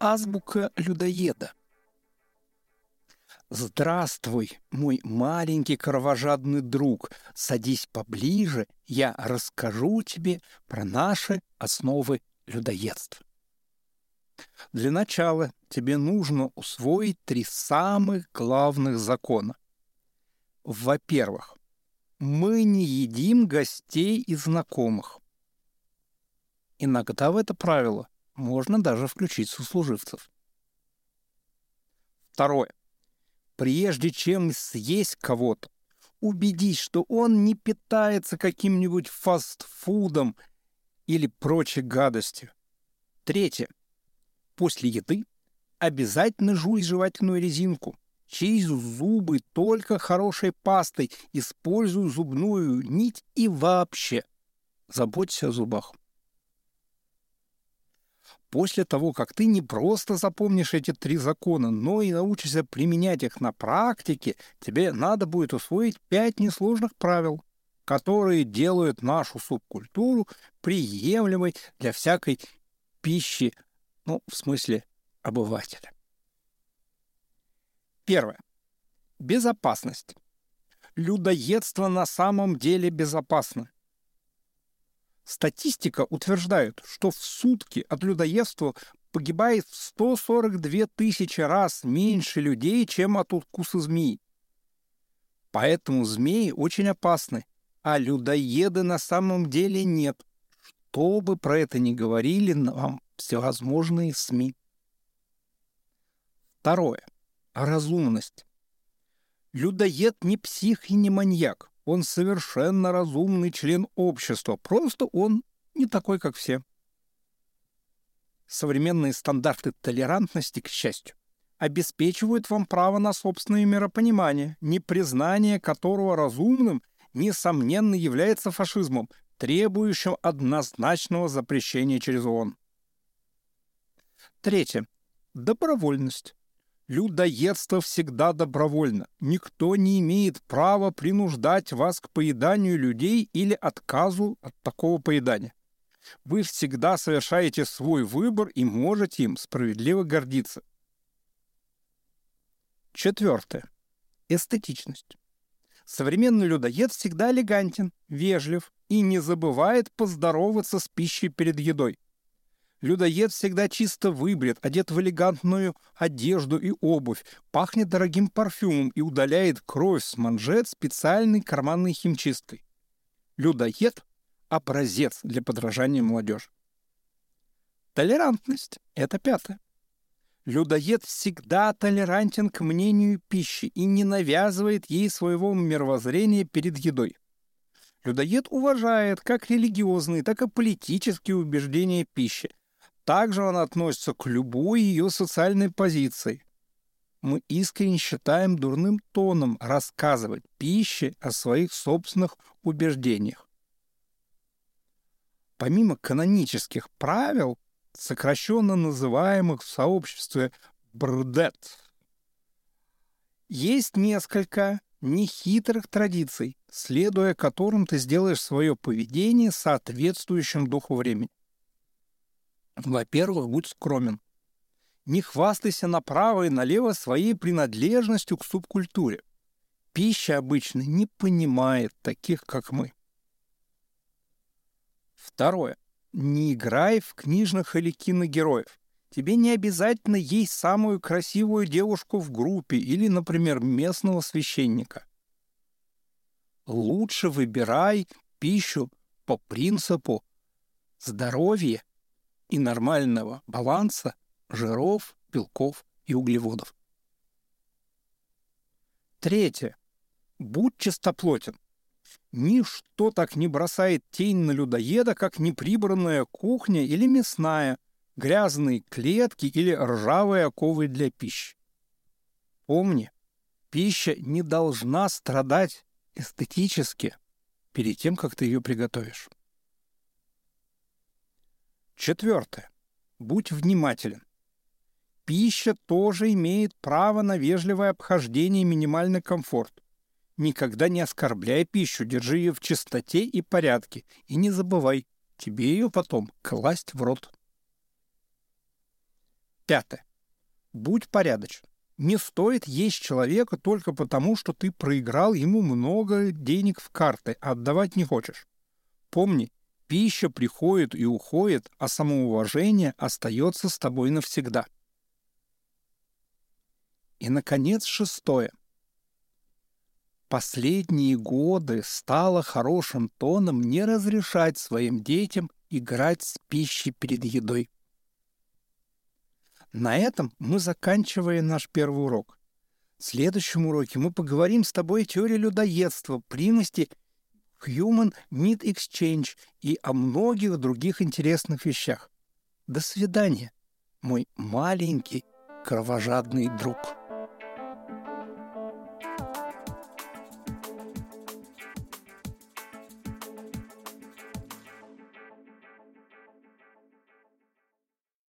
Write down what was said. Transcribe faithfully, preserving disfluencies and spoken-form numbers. Азбука Людоеда. «Здравствуй, мой маленький кровожадный друг. Садись поближе, я расскажу тебе про наши основы людоедства. Для начала тебе нужно усвоить три самых главных закона. Во-первых, мы не едим гостей и знакомых. Иногда в это правило можно даже включить сослуживцев. Второе. Прежде чем съесть кого-то, убедись, что он не питается каким-нибудь фастфудом или прочей гадостью. Третье. После еды обязательно жуй жевательную резинку. Чисть зубы только хорошей пастой, используй зубную нить и вообще заботься о зубах. После того, как ты не просто запомнишь эти три закона, но и научишься применять их на практике, тебе надо будет усвоить пять несложных правил, которые делают нашу субкультуру приемлемой для всякой пищи, ну, в смысле, обывателя. Первое. Безопасность. Людоедство на самом деле безопасно. Статистика утверждает, что в сутки от людоедства погибает в сто сорок две тысячи раз меньше людей, чем от укуса змеи. Поэтому змеи очень опасны, а людоеды на самом деле нет, что бы про это ни говорили вам всевозможные СМИ. Второе. Разумность. Людоед не псих и не маньяк. Он совершенно разумный член общества, просто он не такой, как все. Современные стандарты толерантности, к счастью, обеспечивают вам право на собственное миропонимание, непризнание которого разумным, несомненно, является фашизмом, требующим однозначного запрещения через ООН. Третье. Добровольность. Людоедство всегда добровольно. Никто не имеет права принуждать вас к поеданию людей или отказу от такого поедания. Вы всегда совершаете свой выбор и можете им справедливо гордиться. Четвертое. Эстетичность. Современный людоед всегда элегантен, вежлив и не забывает поздороваться с пищей перед едой. Людоед всегда чисто выбрит, одет в элегантную одежду и обувь, пахнет дорогим парфюмом и удаляет кровь с манжет специальной карманной химчисткой. Людоед – образец для подражания молодежи. Толерантность – это пятое. Людоед всегда толерантен к мнению пищи и не навязывает ей своего мировоззрения перед едой. Людоед уважает как религиозные, так и политические убеждения пищи. Также он относится к любой ее социальной позиции. Мы искренне считаем дурным тоном рассказывать пище о своих собственных убеждениях. Помимо канонических правил, сокращенно называемых в сообществе «брдет», есть несколько нехитрых традиций, следуя которым ты сделаешь свое поведение соответствующим духу времени. Во-первых, будь скромен. Не хвастайся направо и налево своей принадлежностью к субкультуре. Пища обычно не понимает таких, как мы. Второе. Не играй в книжных или киногероев. Тебе не обязательно есть самую красивую девушку в группе или, например, местного священника. Лучше выбирай пищу по принципу здоровья и нормального баланса жиров, белков и углеводов. Третье. Будь чистоплотен. Ничто так не бросает тень на людоеда, как неприбранная кухня или мясная, грязные клетки или ржавые оковы для пищи. Помни, пища не должна страдать эстетически перед тем, как ты ее приготовишь. Четвертое. Будь внимателен. Пища тоже имеет право на вежливое обхождение и минимальный комфорт. Никогда не оскорбляй пищу, держи ее в чистоте и порядке. И не забывай, тебе ее потом класть в рот. Пятое. Будь порядочен. Не стоит есть человека только потому, что ты проиграл ему много денег в карты, а отдавать не хочешь. Помни, пища приходит и уходит, а самоуважение остается с тобой навсегда. И, наконец, шестое. Последние годы стало хорошим тоном не разрешать своим детям играть с пищей перед едой. На этом мы заканчиваем наш первый урок. В следующем уроке мы поговорим с тобой о теории людоедства, примесей Human Meat Exchange и о многих других интересных вещах. До свидания, мой маленький кровожадный друг.